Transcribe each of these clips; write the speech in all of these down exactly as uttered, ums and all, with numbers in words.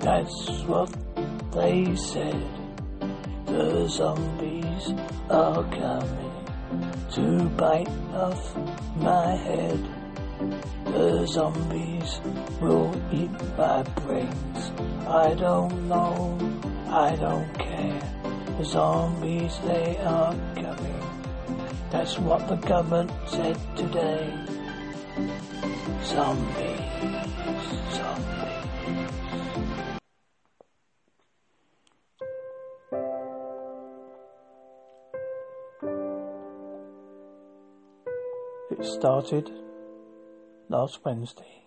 That's what they said. The zombies are coming to bite off my head. The zombies will eat my brains. I don't know, I don't care. The zombies, they are coming. That's what the government said today. Zombies, zombies. It started last Wednesday.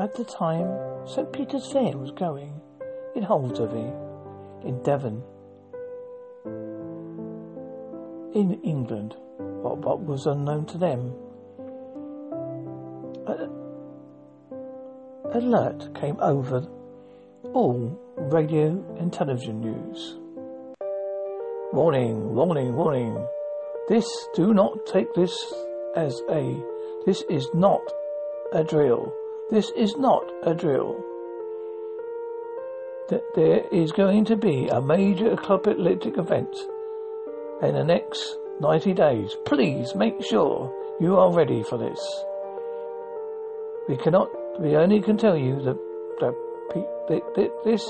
At the time, Saint Peter's Fair was going in Holderby, in Devon, in England, what, what was unknown to them. An alert came over all radio and television news. Warning, warning, warning. This, do not take this as a, this is not a drill. This is not a drill. That there is going to be a major apocalyptic event in the next ninety days. Please make sure you are ready for this. We cannot, we only can tell you that, that, that this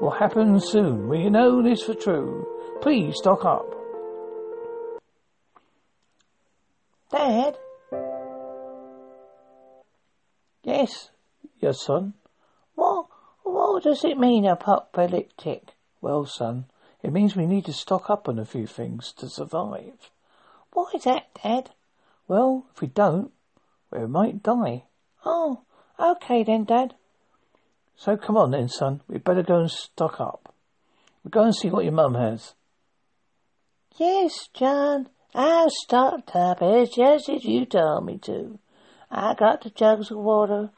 will happen soon. We know this for true. Please stock up. Dad? Yes, yes, son. What, what does it mean, apocalyptic? Well, son, it means we need to stock up on a few things to survive. Why is that, Dad? Well, if we don't, we might die. Oh, okay then, Dad. So come on then, son. We'd better go and stock up. We'll go and see what your mum has. Yes, John. I'll stocked up as just as you told me to. I got the jugs of water.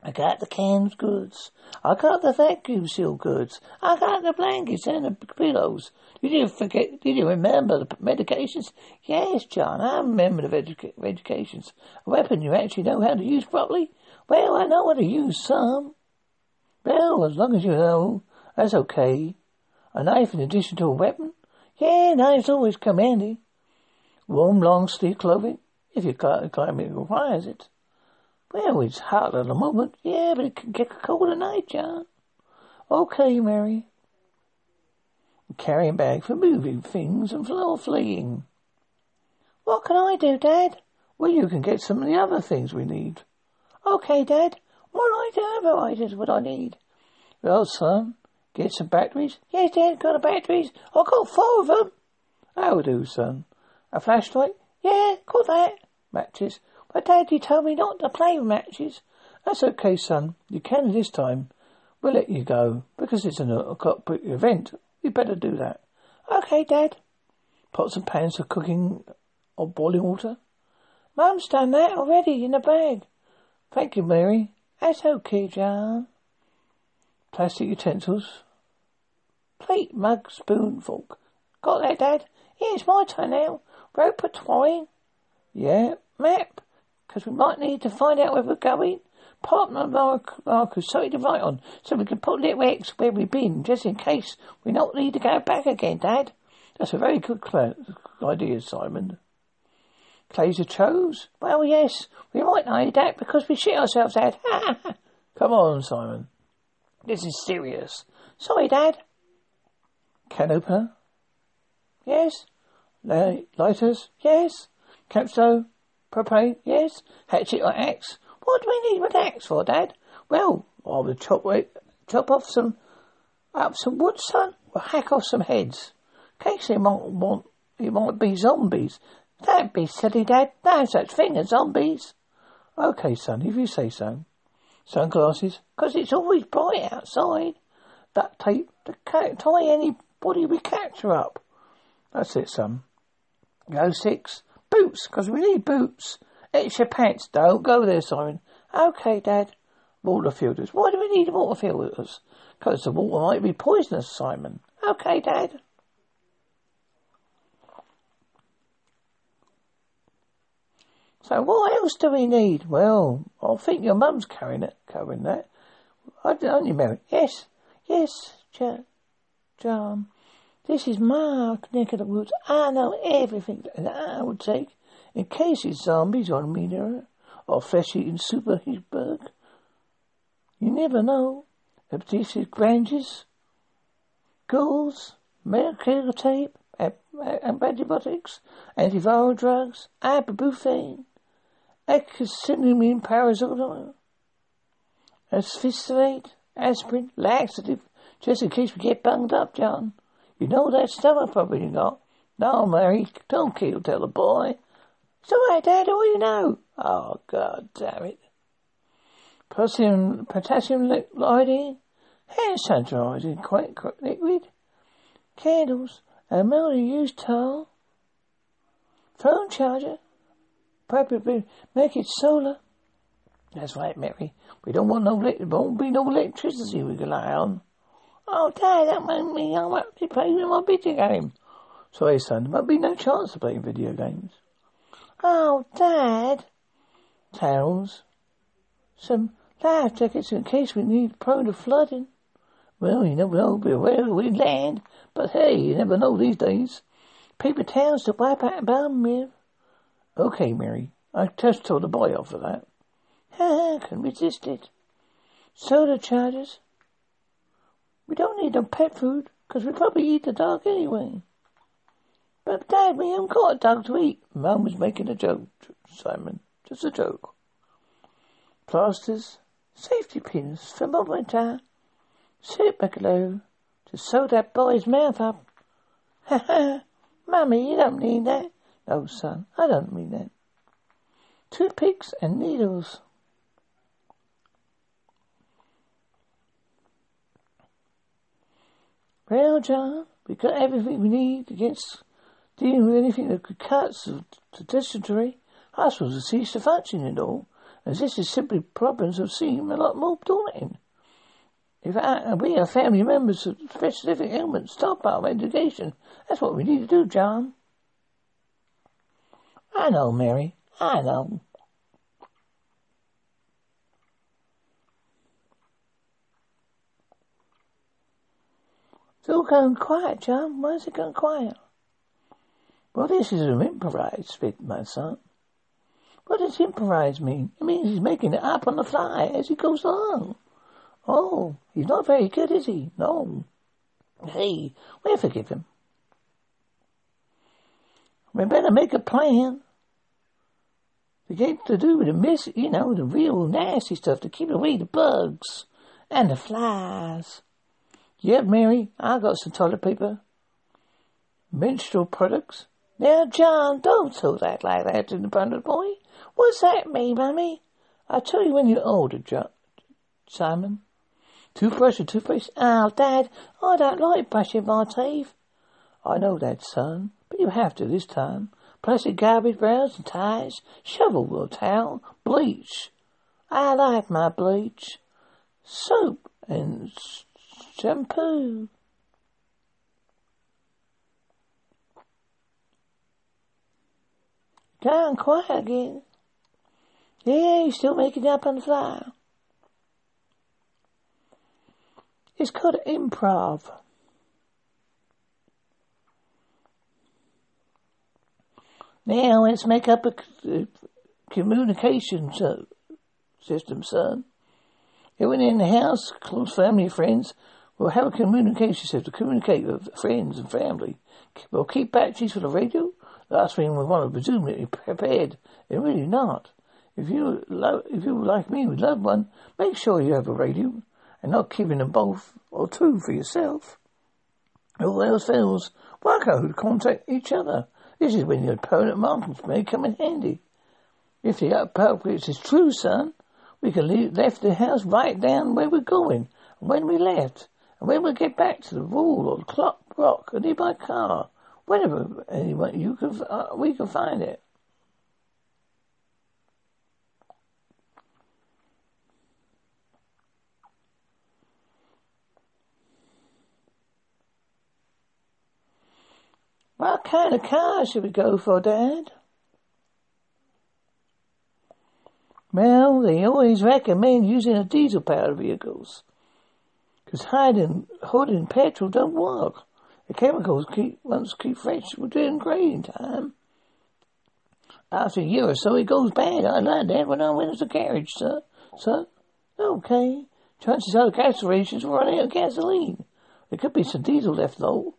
I got the canned goods. I got the vacuum seal goods. I got the blankets and the pillows. Did you forget? Did you remember the medications? Yes, John, I remember the medica- medications. A weapon you actually know how to use properly? Well, I know how to use some. Well, as long as you know, that's okay. A knife in addition to a weapon? Yeah, knives always come handy. Warm, long sleeve clothing, if your climate requires it. Well, it's hot at the moment. Yeah, but it can get cold at night, John. Okay, Mary. Carrying bag for moving things and floor fleeing. What can I do, Dad? Well, you can get some of the other things we need. Okay, Dad. What do I do? What I need? Well, son, get some batteries. Yes, Dad, got the batteries. I got four of them. That'll do, son. A flashlight? Yeah, got that. Matches. But Dad, you told me not to play with matches. That's okay, son. You can this time. We'll let you go. Because it's an apocalyptic event, you better do that. Okay, Dad. Pots and pans for cooking or boiling water? Mum's done that already in the bag. Thank you, Mary. That's okay, John. Plastic utensils? Plate, mug, spoon, fork. Got that, Dad? Yeah, it's my turn now. Rope of twine. Yeah, map. Because we might need to find out where we're going. Partner mark- markers, something to write on. So we can put little X where we've been, just in case we not need to go back again, Dad. That's a very good cl- idea, Simon. Clays of chose? Well, yes, we might need that because we shit ourselves, Dad. Come on, Simon. This is serious. Sorry, Dad. Can opener? Yes. Lighters? Yes. Capstone? Propane? Yes. Hatchet or axe? What do we need an axe for, Dad? Well, I would chop, chop off some up some wood, son, or hack off some heads. In case they might want, it might be zombies. That'd be silly, Dad. No such thing as zombies. Okay, son, if you say so. Sunglasses, because it's always bright outside. Duct tape to ca- tie anybody we capture up. That's it, son. Go six. Boots, because we need boots. Extra pants, don't go there, Simon. Okay, Dad. Water filters. Why do we need water filters? Because the water might be poisonous, Simon. Okay, Dad. So what else do we need? Well, I think your mum's carrying it, covering that. I don't remember. Yes, yes, John. This is my neck of the woods. I know everything that I would take in case it's zombies on me there or flesh-eating superhero. You never know. Obtesive branches, ghouls, medical tape, antibiotics, antiviral drugs, ibuprofen, acyclovir, paracetamol, asphyxate, aspirin, laxative, just in case we get bunged up, John. You know that stuff I've probably got. No, Mary, don't kill, tell the boy. It's all right, Dad, all you know. Oh, God damn it. Potassium, potassium lighting, hand sanitizing, quite, quite liquid, candles, a mildly used towel, phone charger, probably make it solar. That's right, Mary. We don't want no electricity. There won't be no electricity we can rely on. Oh, Dad, that won't mean I won't be playing my video game. Sorry, son, there won't be no chance of playing video games. Oh, Dad. Towels. Some life jackets in case we need prone to flooding. Well, you never know where we land. But hey, you never know these days. Paper towels to wipe out a bum with. Okay, Mary. I just told the boy off for that. Ha ha, can resist it. Soda chargers. We don't need no pet food, because we probably eat the dog anyway. But Dad, we haven't got a dog to eat. Mum was making a joke, Simon. Just a joke. Plasters, safety pins, thermometer, super glue, to sew that boy's mouth up. Ha ha, Mummy, you don't need that. No, son, I don't mean that. Toothpicks and needles. Well, John, we got everything we need against dealing with anything that could cut the dysentery, hospitals will cease to function and all, as this is simply problems of seeing a lot more daunting. If I, we are family members of specific ailments, stop our medication. That's what we need to do, John. I know, Mary. I know. It's all gone quiet, John. Why is it gone quiet? Well, this is an improvised bit, my son. What does improvise mean? It means he's making it up on the fly as he goes along. Oh, he's not very good, is he? No. Hey, we'll forgive him. We better make a plan to get to do with the miss, you know, the real nasty stuff to keep away the bugs and the flies. Yep, Mary, I got some toilet paper. Menstrual products. Now, John, don't talk that like that in the front of the boy. What's that mean, Mummy? I'll tell you when you're older, John. Simon. Toothbrush and toothpaste. Oh, Dad, I don't like brushing my teeth. I know that, son, but you have to this time. Plastic garbage browns and ties. Shovel or towel. Bleach. I like my bleach. Soap and shampoo. Down quiet again. Yeah, you're still making up on the fly. It's called improv. Now let's make up a communication system, son. Everyone in the house, close family and friends, will have a communication system to communicate with friends and family. We'll keep batteries for the radio. Last thing we want to presume that you're prepared, and really not. If you lo- if you like me with loved one, make sure you have a radio, and not keeping them both or two for yourself. All else fails, work out who to contact each other. This is when your opponent markings may come in handy. If the appropriate is true, son, We could leave, left the house right down where we're going, and when we left, and when we get back to the wall or the clock, rock, a nearby car, whenever anyone you can, uh, we can find it. What kind of car should we go for, Dad? Well, they always recommend using a diesel-powered vehicles, because hiding, holding petrol don't work. The chemicals keep once keep fresh during grading time. After a year or so, it goes bad. I learned that when I went to the garage, sir. So, okay. Chances are the gas stations will run out of gasoline. There could be some diesel left, though.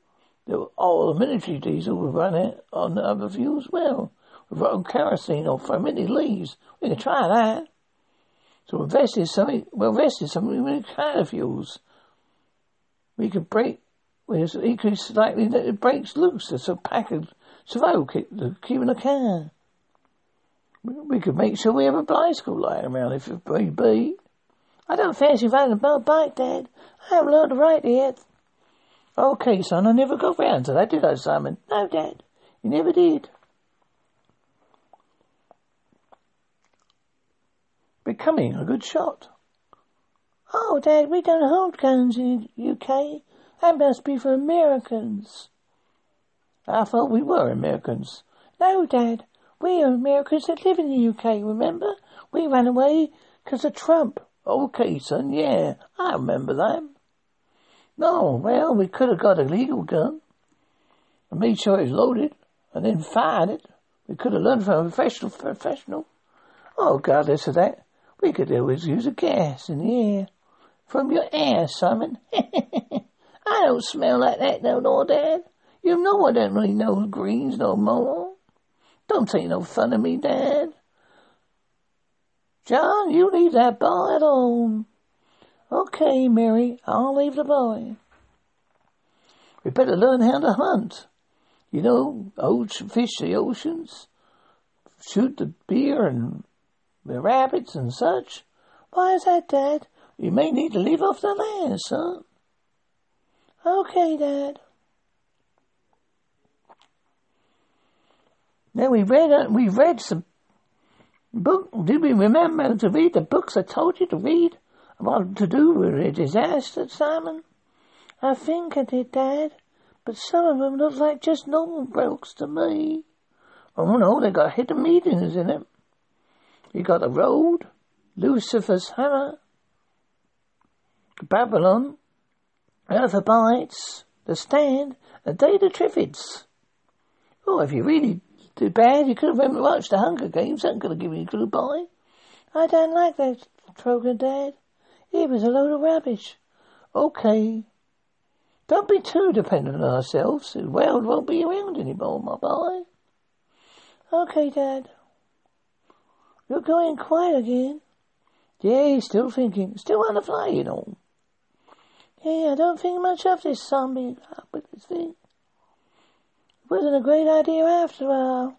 All the military diesel will run out on the other fuel as well. We've got kerosene or fermented leaves. We can try that. So we've invested something, we've invested something with kind of fuels. We could break, we just increase slightly that it breaks loose. It's a pack of servo keep in the car. We could make sure we have a bicycle lying around if it may be. I don't fancy riding a bike, Dad. I haven't learned to ride yet. Okay, son, I never got round to that, did I, Simon? No, Dad, you never did. Becoming a good shot. Oh, Dad, we don't hold guns in the U K. That must be for Americans. I thought we were Americans. No, Dad, we are Americans that live in the U K, remember? We ran away because of Trump. Okay, son, yeah, I remember that. No, well, we could have got a legal gun and made sure it was loaded and then fired it. We could have learned from a professional. professional. Oh, God, this or that. We could always use a gas in the air. From your ass, Simon. I don't smell like that no more, Dad. You know I don't really know greens no more. Don't take no fun of me, Dad. John, you leave that bar at home. Okay, Mary, I'll leave the boy. We better learn how to hunt. You know, ocean, fish the oceans, shoot the deer and the rabbits and such. Why is that, Dad? You may need to leave off the land, son. Okay, Dad. Now we read, we read some book. Did we remember to read the books I told you to read? What to do with a disaster, Simon? I think I did, Dad, but some of them look like just normal blokes to me. Oh no, they got hidden meanings in them. You got the road, Lucifer's hammer, Babylon, Earthabites, the stand, and Data Triffids. Oh, if you really did bad, you could have went and watched the Hunger Games. That could have given you a clue, boy. I don't like that program, Dad. It was a load of rubbish. Okay. Don't be too dependent on ourselves. The world won't be around anymore, my boy. Okay, Dad. You're going quiet again. Yeah, he's still thinking. Still on the fly, you know. Yeah, I don't think much of this zombie up with this thing. It wasn't a great idea after all.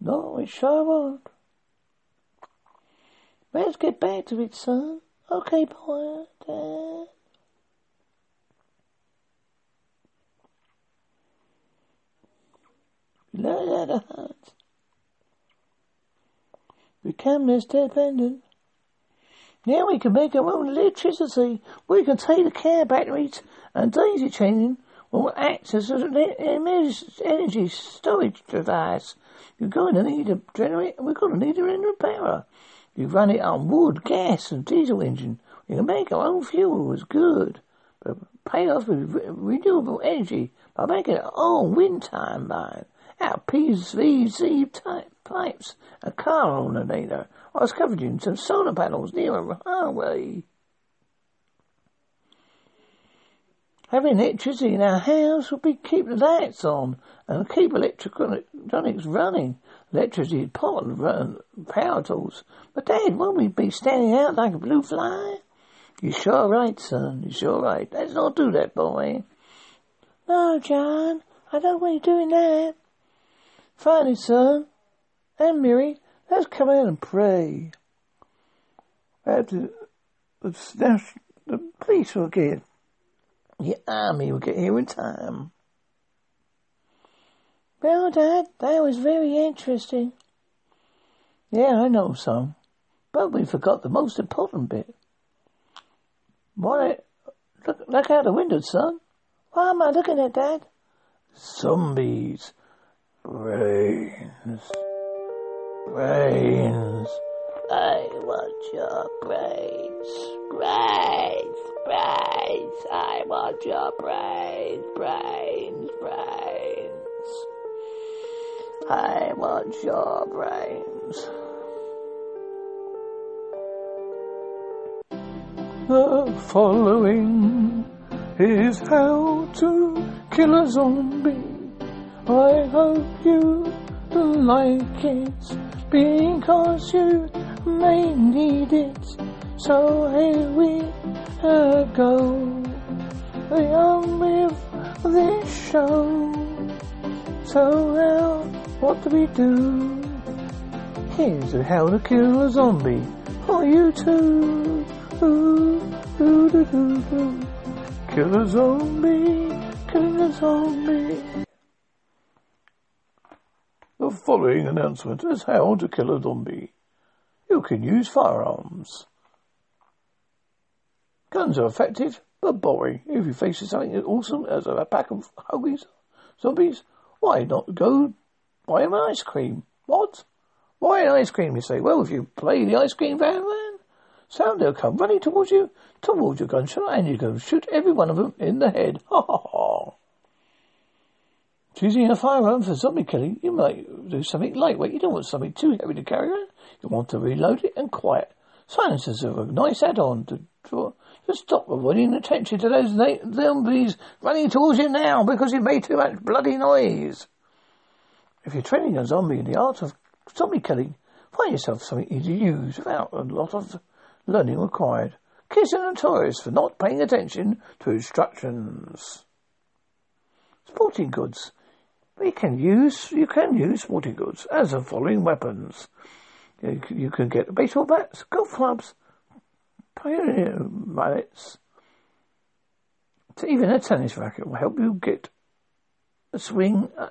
No, it sure won't. Let's get back to it, son. Okay, boy, Dad. We learn how to hunt. Become less dependent. Now we can make our own electricity. We can take the car batteries and daisy chaining will act as an energy storage device. You're going to need a generator. We're going to need a repairer. You run it on wood, gas, and diesel engine. You can make our own fuel. It's good. But pay off with re- renewable energy by making our own wind turbine, our P V C type pipes, a car alternator, or it's covered in some solar panels near a highway. Having electricity in our house will be keep the lights on and keep electronics running. Electricity is important for power tools. But Dad, won't we be standing out like a blue fly? You're sure right, son. You're sure right. Let's not do that, boy. No, John. I don't want you doing that. Finally, son, and Mary, let's come out and pray. had to, the, the police will get here, the army will get here in time. Well, Dad, that was very interesting. Yeah, I know so. But we forgot the most important bit. What? Look, look out the window, son. What am I looking at, Dad? Zombies. Brains. Brains. I want your brains. Brains. Brains. I want your brains. Brains. Brains. I want your brains. The following is how to kill a zombie. I hope you like it, because you may need it. So here we uh, go. We are with this show. So now, what do we do? Here's a how to kill a zombie for you too. Ooh, ooh, doo, doo, doo. Kill a zombie, kill a zombie. The following announcement is how to kill a zombie. You can use firearms. Guns are effective, but boring. If you face something as awesome as a pack of hungry zombies, why not go buy an ice cream? What? Why an ice cream, you say? Well, if you play the ice cream van, sound they'll come running towards you, towards your gunshot, and you can shoot every one of them in the head. Ha ha ha. Choosing a firearm for zombie killing, you might do something lightweight. You don't want something too heavy to carry around. You want to reload it and quiet. Silencers are a nice add-on to, to, to stop avoiding attention to those na- zombies running towards you now because you made too much bloody noise. If you're training a zombie in the art of zombie killing, find yourself something easy to use without a lot of learning required. Kids are notorious for not paying attention to instructions. Sporting goods. We can use, you can use sporting goods as the following weapons. You, you can get baseball bats, golf clubs, pioneer mallets. Even a tennis racket will help you get a swing. Uh,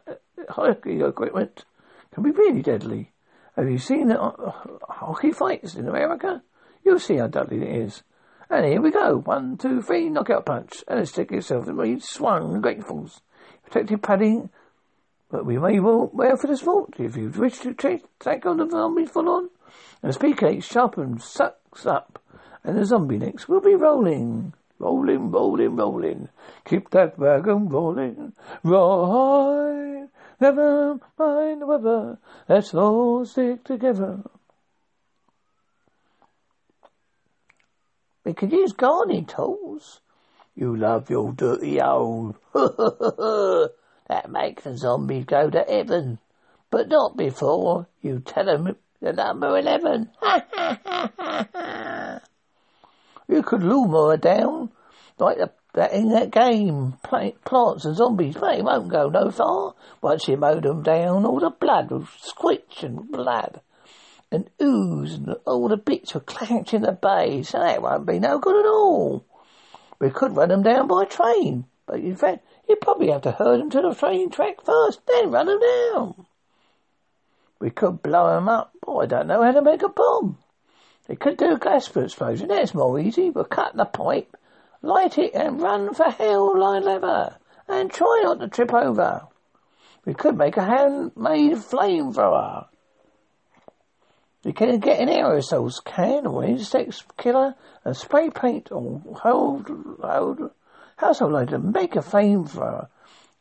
hockey equipment can be really deadly. Have you seen the uh, hockey fights in America? You'll see how deadly it is. And here we go. One, two, three, knockout punch. And a stick itself and we swung gratefuls. Protective padding, but we may well wear for the sport. If you wish to take on the zombie full on, and a speed cake sharpened sucks up, and the zombie necks will be rolling. Rolling, rolling, rolling. Keep that wagon rolling. Roy, never mind the weather. Let's all stick together. We could use gardening tools. You love your dirty old. That makes the zombies go to heaven. But not before you tell them the number eleven. You could lure down like the, that in that game. Play, plants and zombies, they won't go no far. Once you mow them down, all the blood will squitch and blood. And ooze, and all the bits were clanked in the bay, so that won't be no good at all. We could run them down by train, but in fact, you'd probably have to herd them to the train track first, then run them down. We could blow them up. Oh, I don't know how to make a bomb. They could do a gas explosion, that's more easy. We'll cut the pipe, light it, and run for hell like ever, and try not to trip over. We could make a handmade flamethrower. We can get an aerosol can or insect killer and spray paint or hold, hold household lighter and make a flamethrower.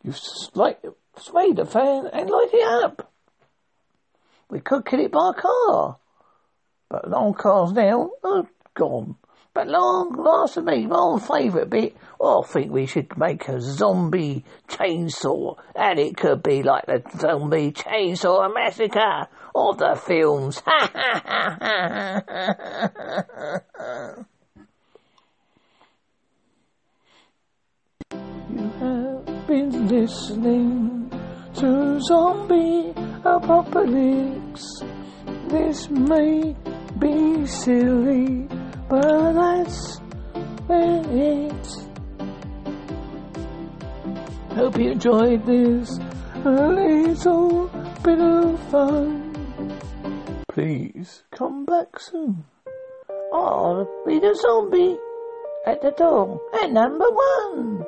You light, spray the fan and light it up. We could kill it by car. But long cars now are gone. But long last of me, my favourite bit, I think we should make a zombie chainsaw, and it could be like the zombie chainsaw massacre of the films. Ha ha ha ha ha. You have been listening to Zombie Apocalypse. This may be silly, where the lights went. Hope you enjoyed this little bit of fun. Please come back soon. I'll be the zombie at the door at number one.